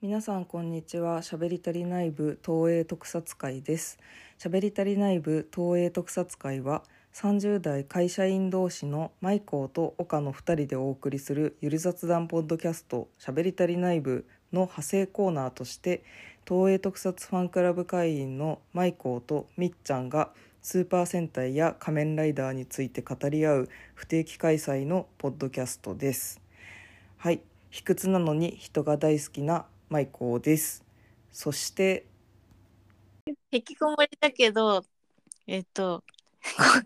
皆さんこんにちは。しゃべり足りない部東映特撮会です。しゃべり足りない部東映特撮会は30代会社員同士のマイコーと岡の2人でお送りするゆる雑談ポッドキャストしゃべり足りない部の派生コーナーとして東映特撮ファンクラブ会員のマイコーとみっちゃんがスーパー戦隊や仮面ライダーについて語り合う不定期開催のポッドキャストです。はい、卑屈なのに人が大好きなマイコーです。そして引きこもりだけど好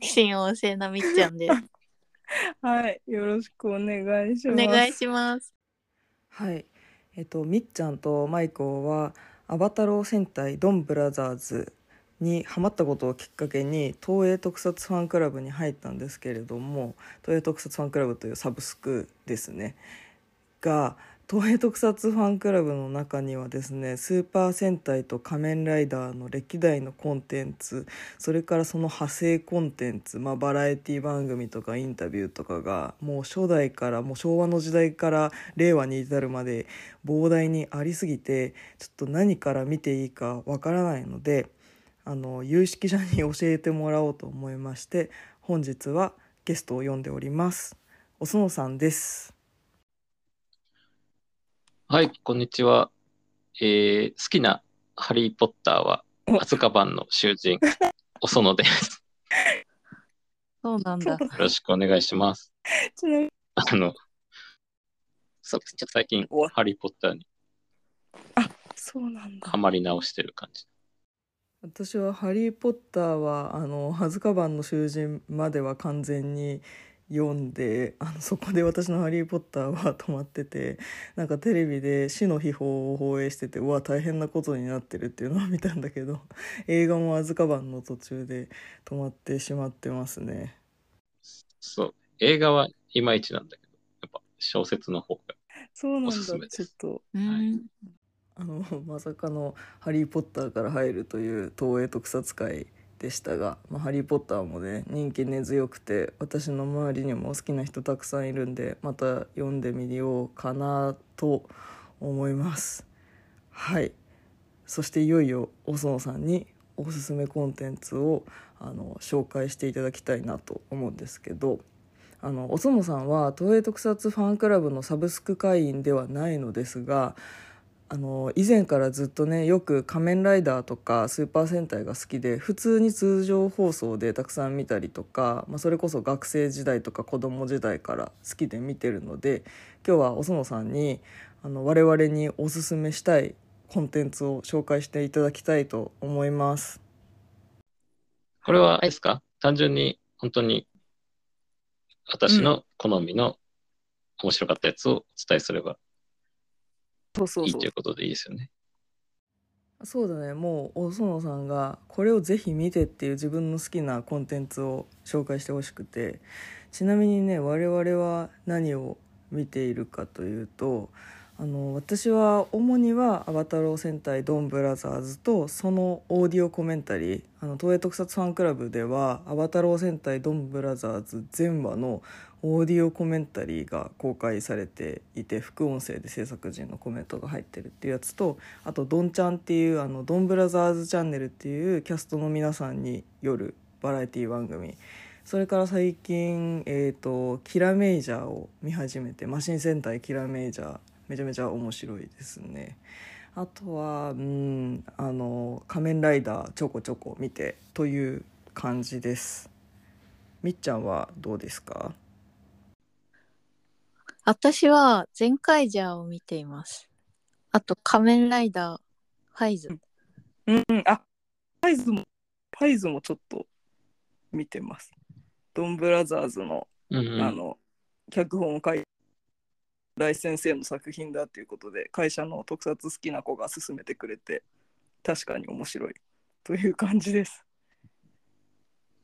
奇心旺盛なみっちゃんです。はい、よろしくお願いします。お願いします。はい、みっちゃんとマイコーはアバタロー戦隊ドンブラザーズにハマったことをきっかけに東映特撮ファンクラブに入ったんですけれども、東映特撮ファンクラブというサブスクですねが、東映特撮ファンクラブの中にはですね、スーパー戦隊と仮面ライダーの歴代のコンテンツ、それからその派生コンテンツ、バラエティ番組とかインタビューとかがもう初代からもう昭和の時代から令和に至るまで膨大にありすぎて、ちょっと何から見ていいかわからないので有識者に教えてもらおうと思いまして、本日はゲストを呼んでおります。おそのさんです。はい、こんにちは。好きなハリーポッターはアズカバンの囚人おそのです。そうなんだ。よろしくお願いします。そう、ちょっと最近ハリーポッターにそうなんだハマり直してる感じ。私はハリーポッターはアズカバンの囚人までは完全に読んで、そこで私のハリーポッターは止まってて、なんかテレビで死の秘宝を放映してて、うわ大変なことになってるっていうのを見たんだけど、映画もアズカバンの途中で止まってしまってますね。そう、映画はいまいちなんだけど、やっぱ小説の方がおすすめです。そうなんだ。ちょっと、はい、まさかのハリーポッターから入るという東映特撮会でしたが、ハリーポッターもね、人気根強くて、私の周りにも好きな人たくさんいるんで、また読んでみようかなと思います。はい、そしていよいよおそのさんにおすすめコンテンツを紹介していただきたいなと思うんですけど、おそのさんは東映特撮ファンクラブのサブスク会員ではないのですが、以前からずっとね、よく仮面ライダーとかスーパー戦隊が好きで、普通に通常放送でたくさん見たりとか、それこそ学生時代とか子供時代から好きで見てるので、今日はおそのさんに我々におすすめしたいコンテンツを紹介していただきたいと思います。これはあれですか、単純に本当に私の好みの面白かったやつをお伝えすれば、そういいということでいいですよね。そうだね。もうおそのさんがこれをぜひ見てっていう自分の好きなコンテンツを紹介してほしくて、ちなみにね、我々は何を見ているかというと、私は主にはアバタロー戦隊ドンブラザーズとそのオーディオコメンタリー、東映特撮ファンクラブではアバタロー戦隊ドンブラザーズ全話のオーディオコメンタリーが公開されていて、副音声で制作陣のコメントが入ってるっていうやつと、あとドンちゃんっていうドンブラザーズチャンネルっていうキャストの皆さんによるバラエティ番組、それから最近、キラメイジャーを見始めて、マシン戦隊キラメイジャーめちゃめちゃ面白いですね。あとは仮面ライダーちょこちょこ見てという感じです。みっちゃんはどうですか？私は全カイジャーを見ています。あと仮面ライダーファイズ、ファイズもちょっと見てます。ドンブラザーズの、脚本を書いて大先生の作品だっていうことで、会社の特撮好きな子が勧めてくれて、確かに面白いという感じです。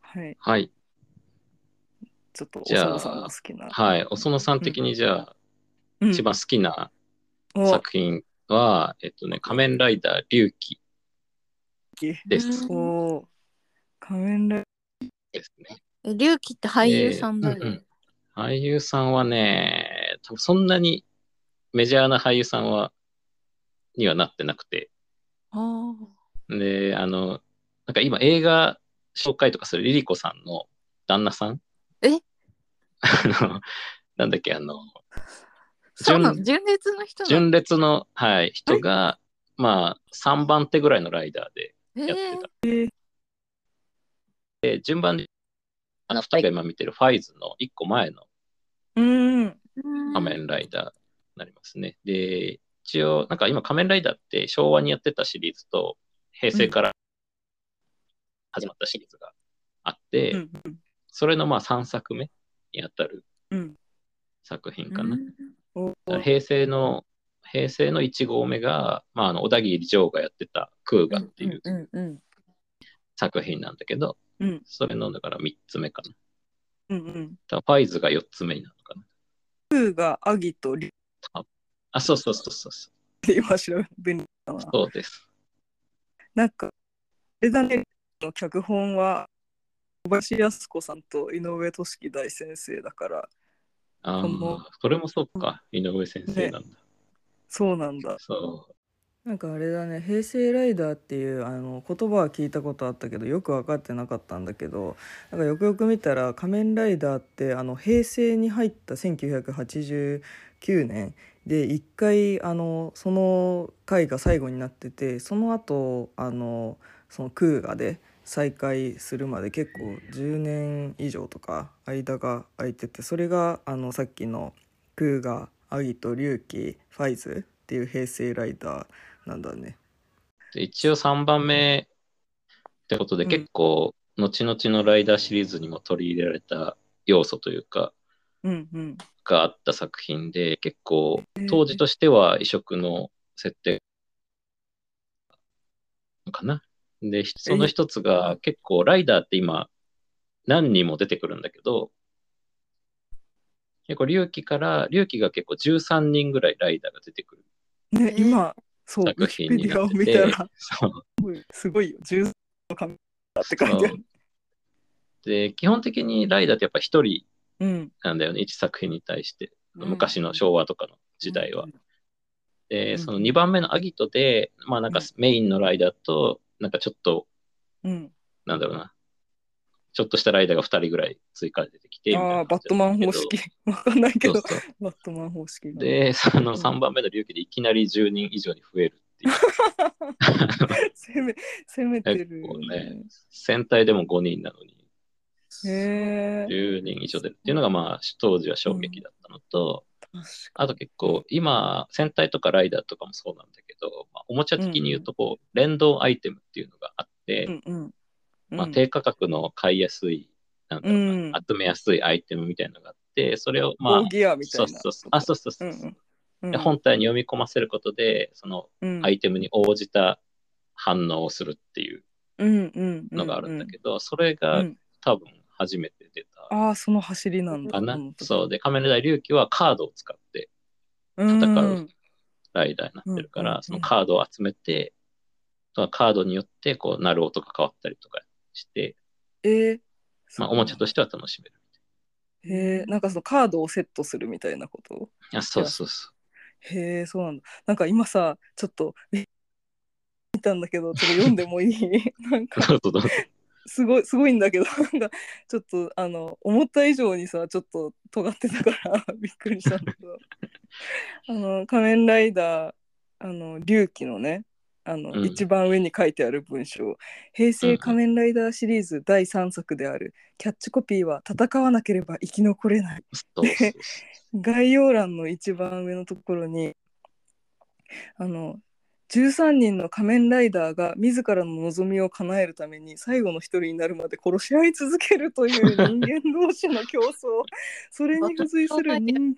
はい、はい、ちょっとおそのさんの好きな、はい、おそのさん的にじゃあ、一番好きな作品は、仮面ライダー龍騎です。お、仮面ライダーですね。龍騎って俳優さんだよね。俳優さんはね、多分そんなにメジャーな俳優さんは、にはなってなくて。ああ。で、なんか今映画紹介とかするリリコさんの旦那さん。えなんだっけ、純烈の人純烈の、はい、人が、まあ、3番手ぐらいのライダーでやってた。で、順番に、2人が今見てるファイズの1個前の仮面ライダーになりますね。で、一応、なんか今仮面ライダーって昭和にやってたシリーズと、平成から始まったシリーズがあって、うんうん、それのまあ3作目にあたる作品かな。うん、平成の1号目が、まあ、小田切丈がやってたクーガっていう作品なんだけど、それのだから3つ目かな。うんうん、ファイズが4つ目になるのかな。クーガ、アギとリュ。あ、そうそうそうそう。今調べるのは。そうです。なんか、レザネの脚本は小林靖子さんと井上俊樹大先生だから。ああ、それもそっか、井上先生なんだ。ね、そうなんだ。そう。なんかあれだね、平成ライダーっていう言葉は聞いたことあったけど、よく分かってなかったんだけど、なんかよくよく見たら仮面ライダーって平成に入った1989年で一回その回が最後になってて、その後そのクーガで再開するまで結構10年以上とか間が空いてて、それがさっきのクーガ、アギト、リュウキ、ファイズっていう平成ライダーなんだね。一応3番目ってことで、結構後々のライダーシリーズにも取り入れられた要素というか、うんうん、があった作品で、結構当時としては異色の設定かな。で、その一つが結構ライダーって今何人も出てくるんだけど、結構龍騎が結構13人ぐらいライダーが出てくる、ね、今そう作品になってて、見たらすごいよ、13の神だって感じで。基本的にライダーってやっぱ一人なんだよね、1作品に対して、昔の昭和とかの時代は。で、その2番目のアギトで、まあなんかメインのライダーと、なんかちょっと、なんだろうな、ちょっとしたライダーが2人ぐらい追加で出てきて、ああ、バットマン方式、わかんないけど、そうそうバットマン方式で、その3番目の龍騎でいきなり10人以上に増えるっていう。攻めてる。結構ね、戦隊でも5人なのに、10人以上出るっていうのが、まあ、当時は衝撃だったのと、あと結構今戦隊とかライダーとかもそうなんだけど、まあ、おもちゃ的に言うとこう、連動アイテムっていうのがあって、まあ、低価格の買いやすい、なんだろうな、集めやすいアイテムみたいなのがあって、それをまあギアみたいな、そうそう本体に読み込ませることでそのアイテムに応じた反応をするっていうのがあるんだけど、それが多分初めて出た。ああ、その走りなんだ。そうで、仮面ライダー龍騎はカードを使って戦うライダーになってるから、そのカードを集めて、カードによってこう鳴る音が変わったりとかして、まあ、おもちゃとしては楽しめる。なんかそのカードをセットするみたいなこと。あ、そうそうそう。へえ、そうなんだ。なんか今さ、ちょっと見たんだけど、ちょっと読んでもいい？なんか。すごいんだけど、なんかちょっと思った以上にさ、ちょっと尖ってたからびっくりしたんだけど仮面ライダー龍騎のね、一番上に書いてある文章、平成仮面ライダーシリーズ第3作である、キャッチコピーは戦わなければ生き残れないで、概要欄の一番上のところに13人の仮面ライダーが自らの望みを叶えるために最後の一人になるまで殺し合い続けるという人間同士の競争それに付随する人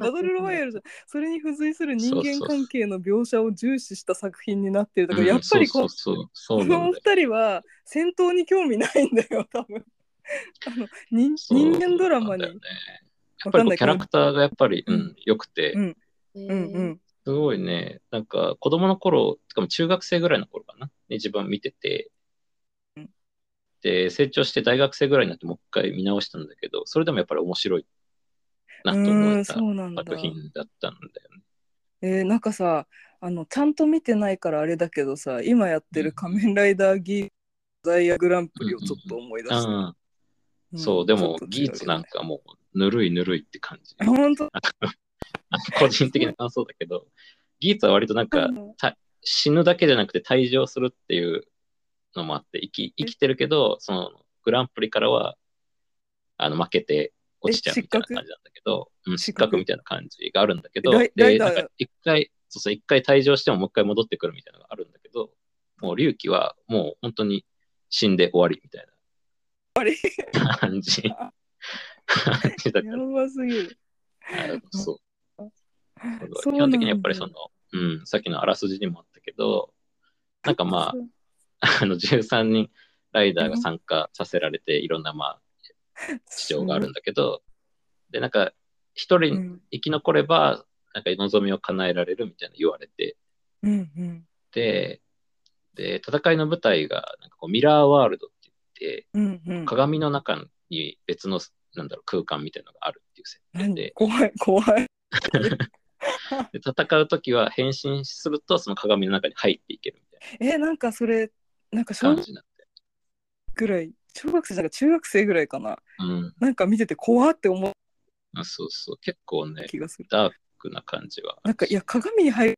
バトルロワイヤルじゃん。それに付随する人間関係の描写を重視した作品になってる。だからやっぱりこの二人は戦闘に興味ないんだよ、多分人間ドラマに、ね、やっぱりキャラクターがやっぱり良くて、すごいね、なんか子供の頃、しかも中学生ぐらいの頃かな、一番見てて、で、成長して大学生ぐらいになってもう一回見直したんだけど、それでもやっぱり面白いなと思った作品だったんだよね。なんかさ、ちゃんと見てないからあれだけどさ、今やってる仮面ライダーギーツザイアグランプリをちょっと思い出した、そうでもギーツなんかもうぬるいぬるいって感じ。本当個人的な感想だけどギーツは割となんか死ぬだけじゃなくて退場するっていうのもあって 生きてるけど、そのグランプリからは負けて落ちちゃうみたいな感じなんだけど、失格みたいな感じがあるんだけど、でなんか一回退場してももう一回戻ってくるみたいなのがあるんだけど、もう龍騎はもう本当に死んで終わりみたいな感じだからやばすぎる。そう基本的にやっぱりその、さっきのあらすじにもあったけど、なんかまあ13人ライダーが参加させられていろんなまあ事情があるんだけど、でなんか一人生き残ればなんか望みを叶えられるみたいな言われて、で戦いの舞台がなんかこうミラーワールドって言って、鏡の中に別のなんだろう空間みたいなのがあるっていう設定で、怖いで戦うときは変身するとその鏡の中に入っていけるみたいな。なんかそれなんか感じになってぐらい小学生じゃなくて中学生ぐらいかな、なんか見てて怖って思う。そうそう結構ねダークな感じはなんかいや鏡に入る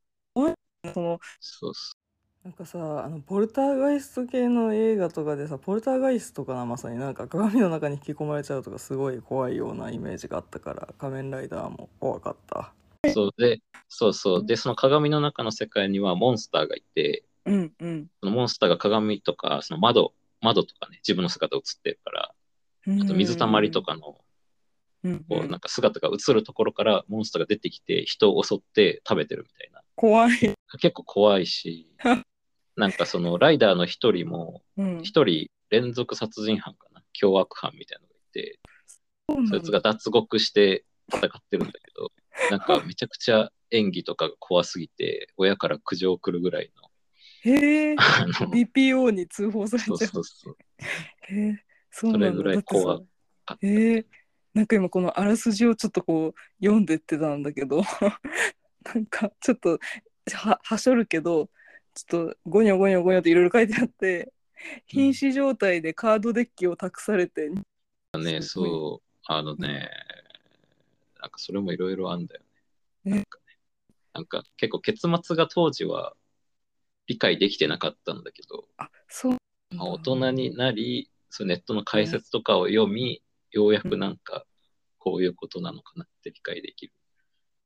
なんかさポルターガイスト系の映画とかでさ、ポルターガイストかな、まさになんか鏡の中に引き込まれちゃうとかすごい怖いようなイメージがあったから仮面ライダーも怖かった。そうでその鏡の中の世界にはモンスターがいて、そのモンスターが鏡とかその窓とかね自分の姿映ってるから、あと水たまりとかの、こうなんか姿が映るところからモンスターが出てきて人を襲って食べてるみたいな。怖い、結構怖いしなんかそのライダーの一人も一人連続殺人犯かな、凶悪犯みたいなのがいて、 そいつが脱獄して戦ってるんだけどなんかめちゃくちゃ演技とかが怖すぎて親から苦情来るぐらいの。BPO に通報されちゃう。そうなんだ。それぐらい怖かった。なんか今このあらすじをちょっとこう読んでってたんだけどなんかちょっと はしょるけどちょっとゴニョゴニョゴニョっていろいろ書いてあって、瀕死状態でカードデッキを託されて、なんかそれもいろいろあんだよね。なんか結構結末が当時は理解できてなかったんだけど、まあ、大人になりそネットの解説とかを読み、ようやくなんかこういうことなのかなって理解できる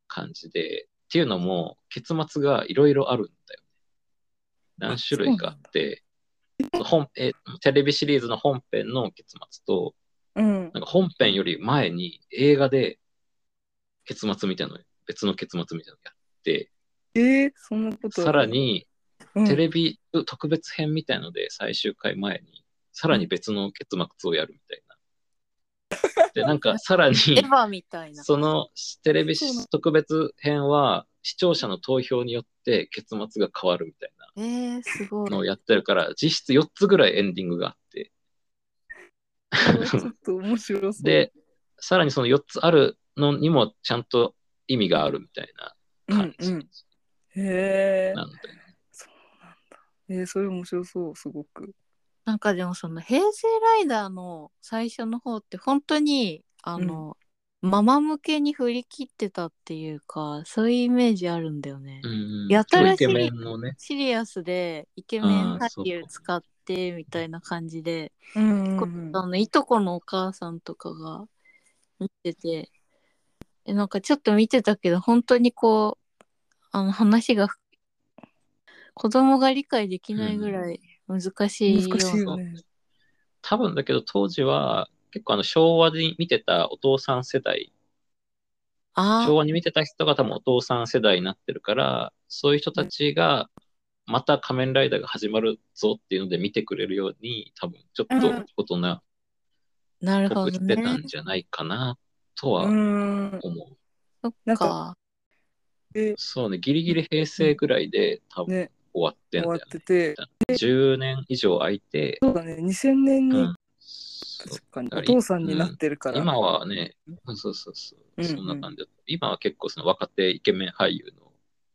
感じで、っていうのも結末がいろいろあるんだよね。何種類かあってテレビシリーズの本編の結末と、なんか本編より前に映画で結末みたいなの別の結末みたいなのやって、そんなことさらにテレビ特別編みたいので最終回前にさらに別の結末をやるみたいな。でなんかさらにエヴァみたいなそのテレビ特別編は視聴者の投票によって結末が変わるみたいなのをやってるから、実質4つぐらいエンディングがあってちょっと面白そうでさらにその4つあるのにもちゃんと意味があるみたいな感じなんで、それ面白そう。すごくなんかでもその平成ライダーの最初の方って本当にママ向けに振り切ってたっていうか、そういうイメージあるんだよね。やたらシリアスでイケメン俳優使ってみたいな感じで、いとこのお母さんとかが見てて、なんかちょっと見てたけど本当にこう話が子供が理解できないぐらい、難しいよね。多分だけど当時は結構昭和に見てたお父さん世代、昭和に見てた人が多分お父さん世代になってるから、そういう人たちがまた仮面ライダーが始まるぞっていうので見てくれるように多分ちょっと大人っぽくしてたんじゃないかなとは思う。そうね、ギリギリ平成ぐらいで多分、終わってんだよね。10年以上空いて、そうだね、2000年に確かにお父さんになってるから、うん、今はね、そうそんな感じだ、うんうん、今は結構その若手イケメン俳優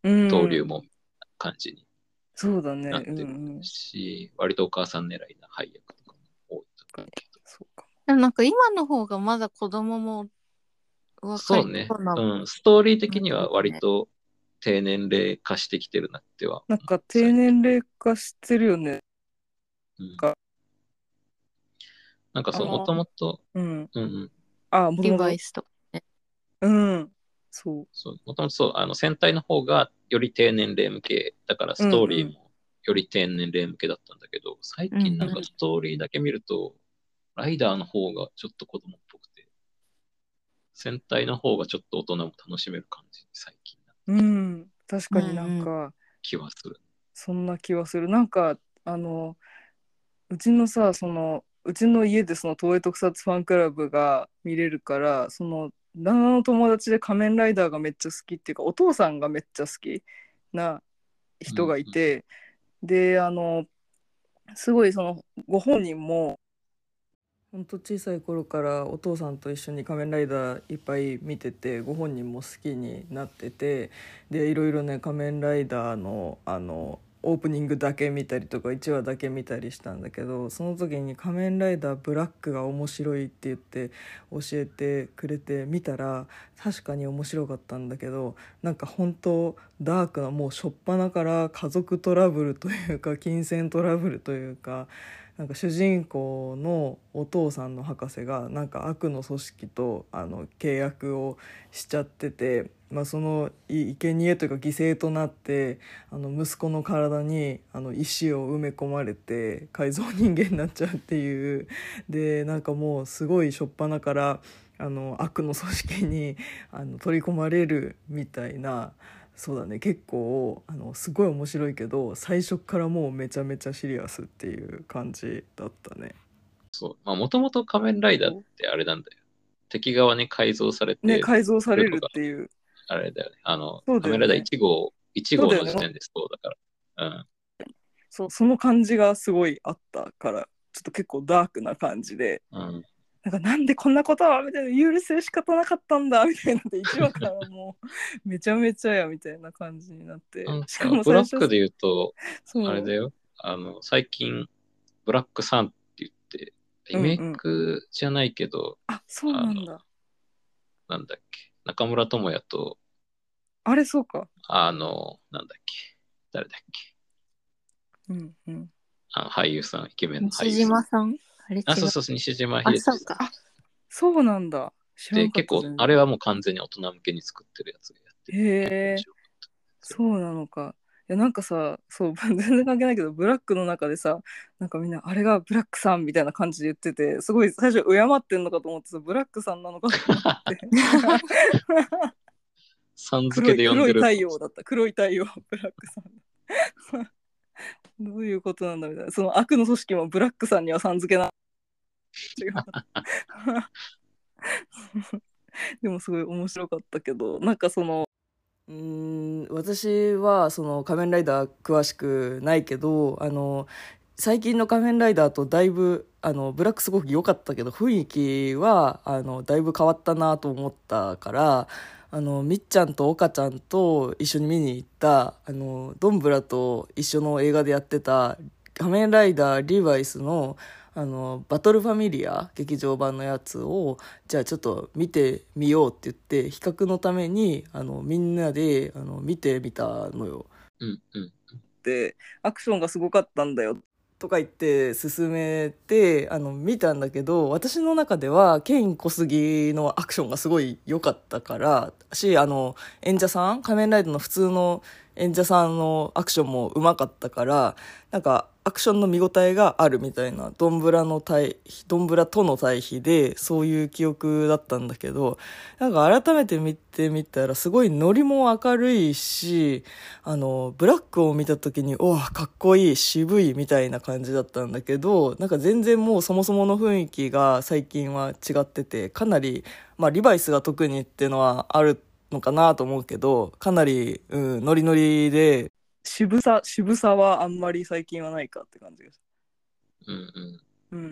の登竜門みたいな感じになってるし、うんうん、割とお母さん狙いな配役とかも多いとか。そうか。でもなんか今の方がまだ子供も若いそうね、うん、ストーリー的には割と低年齢化してきてるなっては、なんか低年齢化してるよね、うん、なんかそうもともとリバイスとかね、うん、そうもともと戦隊の方がより低年齢向けだからストーリーもより低年齢向けだったんだけど、うんうん、最近なんかストーリーだけ見ると、うん、ライダーの方がちょっと子供っぽくて戦隊の方がちょっと大人も楽しめる感じに最近なって、うん、確かになんか気はする、そんな気はする。なんかうちのさ、そのうちの家でその東映特撮ファンクラブが見れるから、その旦那の友達で仮面ライダーがめっちゃ好きっていうかお父さんがめっちゃ好きな人がいて、うんうん、ですごいそのご本人もほんと小さい頃からお父さんと一緒に仮面ライダーいっぱい見てて、ご本人も好きになってて、でいろいろね仮面ライダーのオープニングだけ見たりとか1話だけ見たりしたんだけど、その時に仮面ライダーブラックが面白いって言って教えてくれてみたら確かに面白かったんだけど、なんか本当ダークなもう初っ端から家族トラブルというか金銭トラブルというか、なんか主人公のお父さんの博士がなんか悪の組織と契約をしちゃってて、まあ、その生贄というか犠牲となって息子の体に石を埋め込まれて改造人間になっちゃうっていう、でなんかもうすごい初っ端から悪の組織に取り込まれるみたいな。そうだね、結構すごい面白いけど最初からもうめちゃめちゃシリアスっていう感じだったね。そう、もともと仮面ライダーってあれなんだよ、敵側に改造されて、ね、改造されるっていうあれだよね、そうだよね、仮面ライダー1号の時点でそうだから、うん、その感じがすごいあったからちょっと結構ダークな感じで、うん、なんでこんなことはみたいな、許せ仕方なかったんだみたいなので1話からもうめちゃめちゃやみたいな感じになってしかもブラックで言うとあれだよ、最近ブラックさんって言ってリメイクじゃないけど、うんうん、あ、そうなんだ、なんだっけ中村智也とあれそうかなんだっけ誰だっけ、うんうん、俳優さん、イケメンの俳優さん、西島さん、あ、そうそうそう、西島秀樹さん。そうなんだ。で、結構あれはもう完全に大人向けに作ってるやつをやってる。へえ。そうなのか。いやなんかさ、そう全然関係ないけどブラックの中でさ、なんかみんなあれがブラックさんみたいな感じで言ってて、すごい最初敬ってんのかと思ってさ、ブラックさんなのかと思って。さん付けで呼んでる。黒い太陽だった。黒い太陽ブラックさん。どういうことなんだみたいな。その悪の組織もブラックさんにはさん付けな。違う。でもすごい面白かったけど、なんか私はその仮面ライダー詳しくないけど、最近の仮面ライダーとだいぶブラックすごく良かったけど雰囲気はだいぶ変わったなと思ったから、みっちゃんとおかちゃんと一緒に見に行ったどんぶらと一緒の映画でやってた仮面ライダーリバイスのバトルファミリア劇場版のやつをじゃあちょっと見てみようって言って比較のためにみんなで見てみたのよ、うんうん、でアクションがすごかったんだよとか言って進めて見たんだけど、私の中ではケイン小杉のアクションがすごい良かったからし、演者さん仮面ライダーの普通の演者さんのアクションもうまかったから、なんかアクションの見応えがあるみたいな、ドンブラとの対比でそういう記憶だったんだけど、なんか改めて見てみたらすごいノリも明るいし、ブラックを見た時におーかっこいい渋いみたいな感じだったんだけど、なんか全然もうそもそもの雰囲気が最近は違ってて、かなり、まあ、リバイスが特にっていうのはあるのかなと思うけど、かなり、うん、ノリノリで渋さはあんまり最近はないかって感じです。うんうんうんうん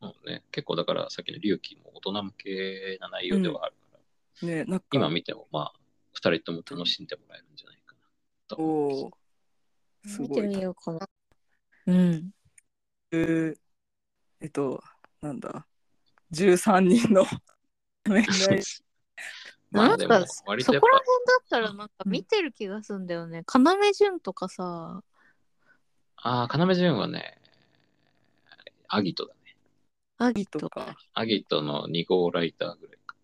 うん。もうね、結構だからさっきの龍騎も大人向けな内容ではあるから、ね、なんか今見てもまあ2人とも楽しんでもらえるんじゃないかなと思います。おー、すごい。見てみようかな。うん。なんだ13人の面談なんかそこら辺だったらなんか見てる気がするんだよね。要潤とかさあ、要潤はねアギトだね。アギトか、アギトの2号ライターぐらいか。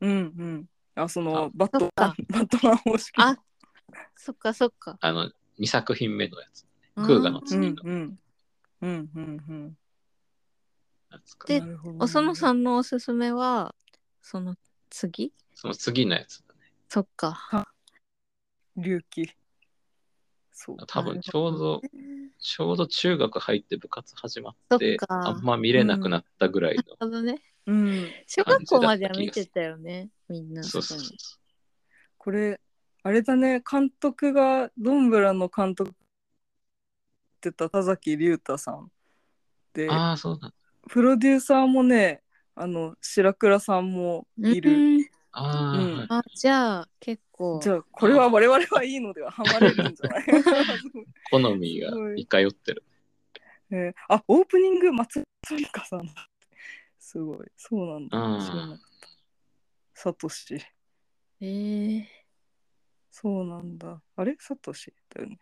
うんうん。あ、そのバットマン方式。あ、そっかそっか。あの2作品目のやつ、ね、クーガの次の、うんうんうんうんうん。で、ね、浅野さんのおすすめはその次のやつだね。そっか。龍騎。そう。多分ちょうど中学入って部活始まって、あんま見れなくなったぐらいの。うん、ね。うん。小学校までは見てたよね、みんな。そうそうそう。これあれだね、監督がどんぶらの監督ってた田崎龍太さんで。ああ、そうだ。プロデューサーもね、白倉さんもいる。うん、あ、うん、あ、じゃあ結構。じゃあこれは我々はいいのではハマれるんじゃない好みがいかよってる。あ、オープニング松坂さん。すごい。そうなんだ。知らなかった。サトシ。そうなんだ。あれサトシだよね。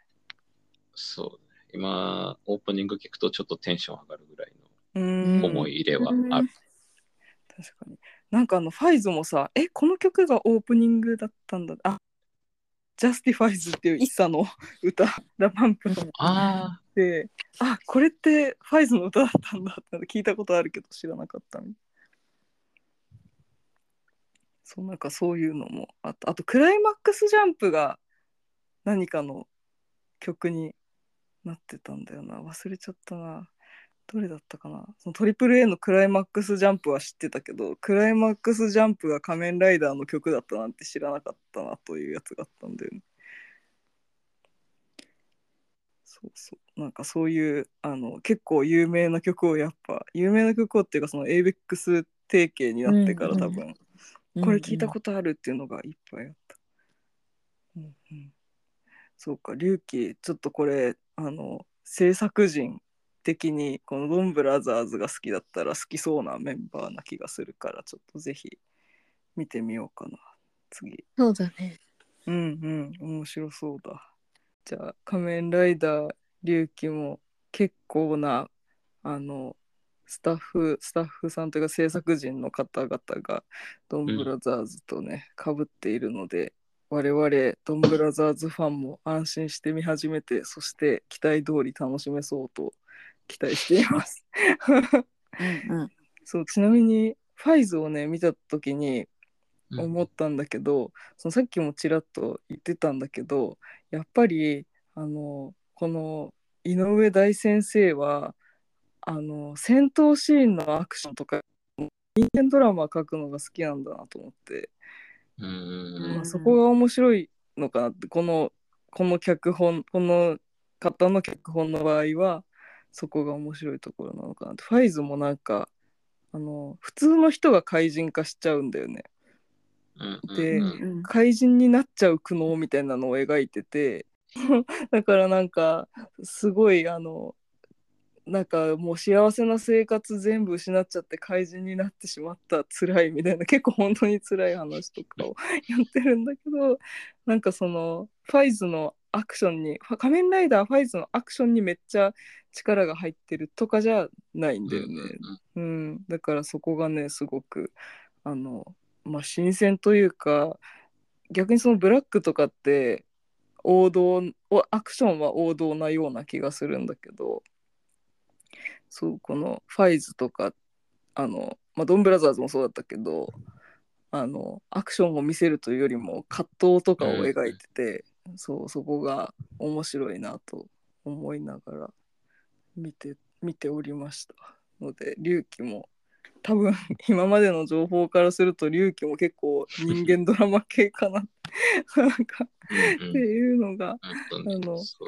そう。今オープニング聞くとちょっとテンション上がるぐらいの。思い入れはある。確かに。なんかファイズもさ、この曲がオープニングだったんだ。あ、ジャスティファイズっていうイッサの歌、ダパンプの。あで、あ、これってファイズの歌だったんだって聞いたことあるけど知らなかった。そう、なんかそういうのもあった。あとクライマックスジャンプが何かの曲になってたんだよな。忘れちゃったな。どれだったかな。その AAA のクライマックスジャンプは知ってたけど、クライマックスジャンプが仮面ライダーの曲だったなんて知らなかったなというやつがあったんだよね。そうそう、なんかそういう結構有名な曲をやっぱ有名な曲をっていうか、その ABEX 提携になってから多分、うんうん、これ聞いたことあるっていうのがいっぱいあった、うんうん、そうか。龍騎ちょっとこれ制作陣的にこのドンブラザーズが好きだったら好きそうなメンバーな気がするから、ちょっとぜひ見てみようかな次。そうだね。うんうん、面白そうだ。じゃあ仮面ライダー龍騎も結構なスタッフさんというか制作陣の方々がドンブラザーズとね、かぶっているので、我々ドンブラザーズファンも安心して見始めて、そして期待通り楽しめそうと期待していますうん、うん、そう、ちなみにファイズをね見た時に思ったんだけど、うん、そのさっきもちらっと言ってたんだけど、やっぱりこの井上大先生は戦闘シーンのアクションとか人間ドラマ描くのが好きなんだなと思って、うん、まあ、そこが面白いのかなって。この方の脚本の場合はそこが面白いところなのかなって。ファイズもなんか普通の人が怪人化しちゃうんだよね、うんうんうん、で怪人になっちゃう苦悩みたいなのを描いててだからなんかすごいなんかもう幸せな生活全部失っちゃって怪人になってしまった辛いみたいな、結構本当に辛い話とかをやってるんだけど、なんかそのファイズのアクションに仮面ライダーファイズのアクションにめっちゃ力が入ってるとかじゃないんだよね、うんうんうん、だからそこがねすごくまあ、新鮮というか、逆にそのブラックとかってアクションは王道なような気がするんだけど、そう、このファイズとかまあ、ドンブラザーズもそうだったけどアクションを見せるというよりも葛藤とかを描いてて、そう、そこが面白いなと思いながら見ておりましたので、龍騎も多分今までの情報からすると龍騎も結構人間ドラマ系かななんかっていうのが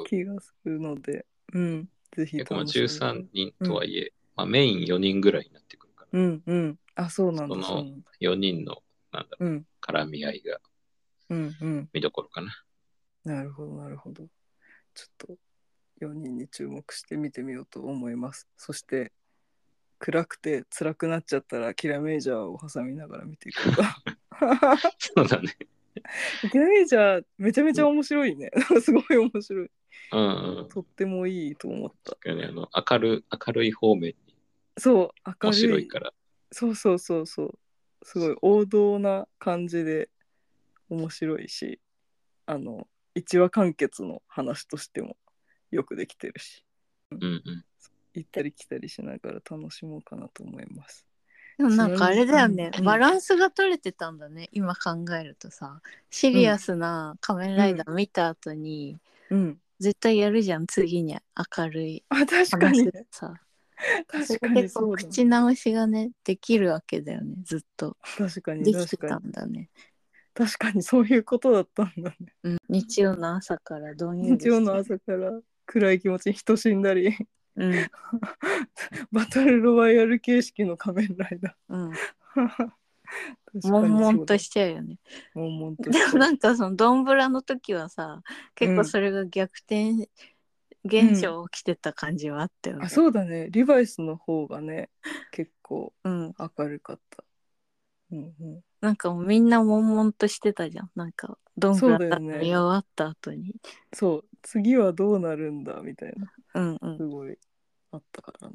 気がするので、うん、ぜひ楽しみ。13人とはいえ、まあ、メイン4人ぐらいになってくるから、うんうん、あ、そうなんですね。その4人のなんだろう、うん、絡み合いが見どころかな、うんうん、なるほどなるほど。ちょっと4人に注目して見てみようと思います。そして暗くて辛くなっちゃったらキラメイジャーを挟みながら見ていくかそうだね、キラメイジャーめちゃめちゃ面白いね、うん、すごい面白い、うんうん、とってもいいと思った。確かに明るい方面に、そう明るい、面白いから、そうそうそうそう、すごい王道な感じで面白いし、あの一話完結の話としてもよくできてるし、うんうん、行ったり来たりしながら楽しもうかなと思います。でもなんかあれだよね、バランスが取れてたんだね、今考えるとさ、シリアスな仮面ライダー見た後に、うんうん、絶対やるじゃん次に明るい話でさ、あ、確かに確かに、結構口直しがねできるわけだよね、ずっと確かにできてたんだね。確かにそういうことだったんだね、うん、日曜の朝からどんよりして、日曜の朝から暗い気持ちに人死んだり、うん、バトルロワイヤル形式の仮面ライダー、うん、もんもんとしちゃうよね。もんもんとしちゃう。でもなんかそのドンブラの時はさ、結構それが逆転現象起きてた感じはあったよね、うん、あ、そうだね、リバイスの方がね結構明るかった、うんうんうん、なんかもうみんな悶々としてたじゃん、なんかドンブラだったの見終わった後に、そう、ね、そう、次はどうなるんだみたいな、うんうん、すごいあったからな。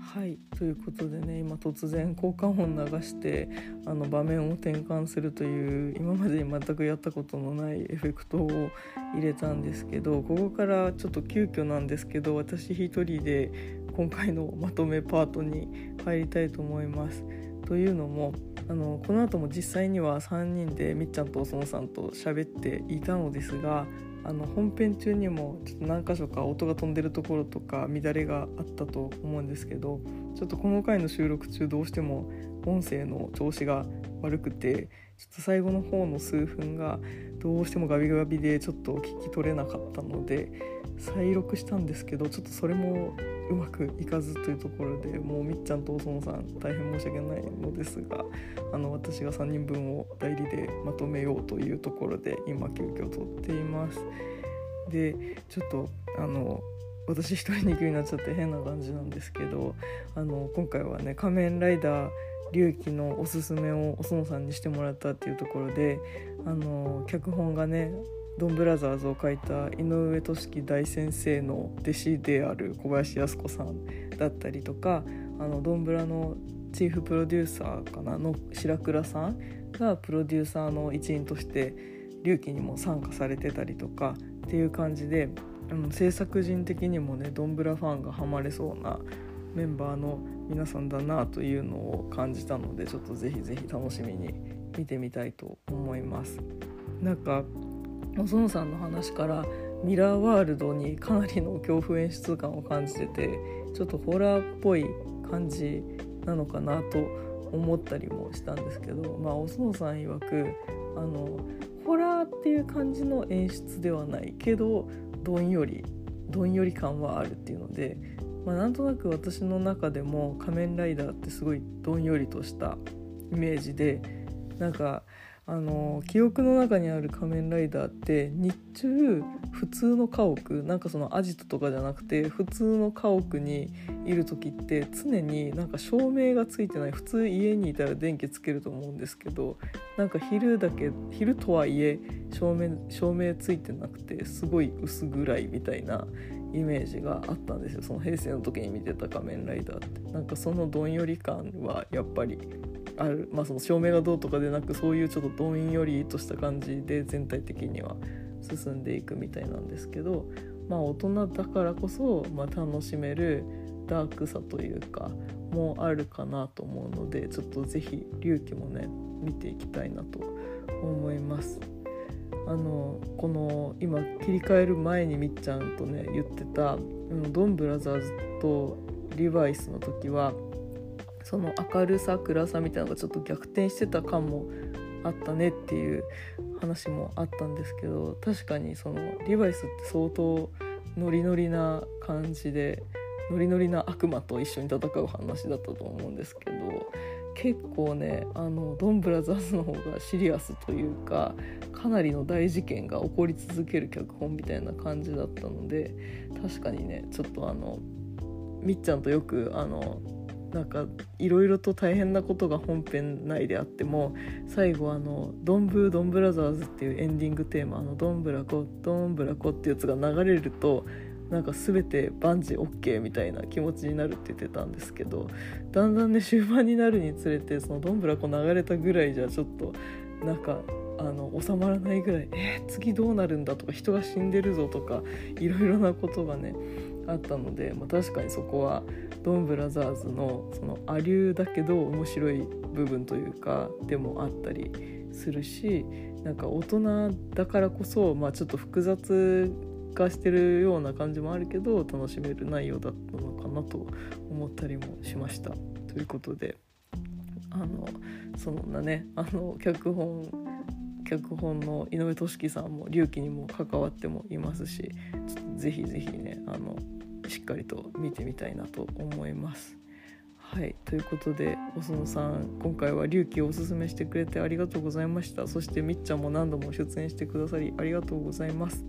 はい、ということでね、今突然効果音流して場面を転換するという今までに全くやったことのないエフェクトを入れたんですけど、ここからちょっと急遽なんですけど、私一人で今回のまとめパートに入りたいと思います。というのもこの後も実際には3人でみっちゃんとおそのさんと喋っていたのですが、本編中にもちょっと何箇所か音が飛んでるところとか乱れがあったと思うんですけど、ちょっとこの回の収録中どうしても音声の調子が悪くて、ちょっと最後の方の数分がどうしてもガビガビでちょっと聞き取れなかったので再録したんですけど、ちょっとそれもうまくいかずというところで、もうみっちゃんとおそのさん大変申し訳ないのですが、私が3人分を代理でまとめようというところで今急遽撮っています。でちょっと私一人に気になっちゃって変な感じなんですけど、今回はね仮面ライダー龍騎のおすすめをおそのさんにしてもらったっていうところで、脚本がねドンブラザーズを書いた井上俊樹大先生の弟子である小林靖子さんだったりとか、ドンブラのチーフプロデューサーかなの白倉さんがプロデューサーの一員として龍騎にも参加されてたりとかっていう感じで、制作陣的にもねドンブラファンがハマれそうなメンバーの皆さんだなというのを感じたので、ちょっとぜひぜひ楽しみに見てみたいと思います。なんかおそのさんの話からミラーワールドにかなりの恐怖演出感を感じてて、ちょっとホラーっぽい感じなのかなと思ったりもしたんですけど、まあおそのさん曰くホラーっていう感じの演出ではないけどどんより感はあるっていうので、まあ、なんとなく私の中でも仮面ライダーってすごいどんよりとしたイメージで、なんか記憶の中にある仮面ライダーって日中普通の家屋、なんかそのアジトとかじゃなくて普通の家屋にいる時って常になんか照明がついてない、普通家にいたら電気つけると思うんですけど、なんか昼とはいえ照明ついてなくてすごい薄暗いみたいなイメージがあったんですよ、その平成の時に見てた仮面ライダーって。なんかそのどんより感はやっぱりある、まあ、その照明がどうとかでなく、そういうちょっとどんよりとした感じで全体的には進んでいくみたいなんですけど、まあ大人だからこそ、まあ、楽しめるダークさというかもあるかなと思うので、ちょっとぜひ龍騎もね見ていきたいなと思います。この今切り替える前にみっちゃんとね言ってたドンブラザーズとリバイスの時はその明るさ暗さみたいなのがちょっと逆転してた感もああったねっていう話もあったんですけど、確かにそのリバイスって相当ノリノリな感じでノリノリな悪魔と一緒に戦う話だったと思うんですけど、結構ねドンブラザーズの方がシリアスというか、かなりの大事件が起こり続ける脚本みたいな感じだったので、確かにねちょっとみっちゃんとよくなんかいろいろと大変なことが本編内であっても、最後ドンブラザーズっていうエンディングテーマ、ドンブラコドンブラコってやつが流れるとなんか全て万事 OK みたいな気持ちになるって言ってたんですけど、だんだんね終盤になるにつれてそのどんぶらこ流れたぐらいじゃちょっとなんか収まらないぐらい、次どうなるんだとか、人が死んでるぞとか、いろいろなことがねあったので、まあ、確かにそこはドンブラザーズのそのアリューだけど面白い部分というかでもあったりするし、なんか大人だからこそ、まあ、ちょっと複雑化してるような感じもあるけど楽しめる内容だったのかなと思ったりもしました。ということでそんなね脚本の井上俊樹さんも龍騎にも関わってもいますし、ちょっとぜひぜひねしっかりと見てみたいなと思います。はい、ということで細野さん、今回は龍騎をおすすめしてくれてありがとうございました。そしてみっちゃんも何度も出演してくださりありがとうございます。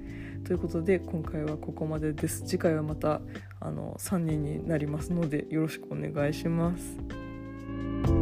ということで今回はここまでです。次回はまた3人になりますのでよろしくお願いします。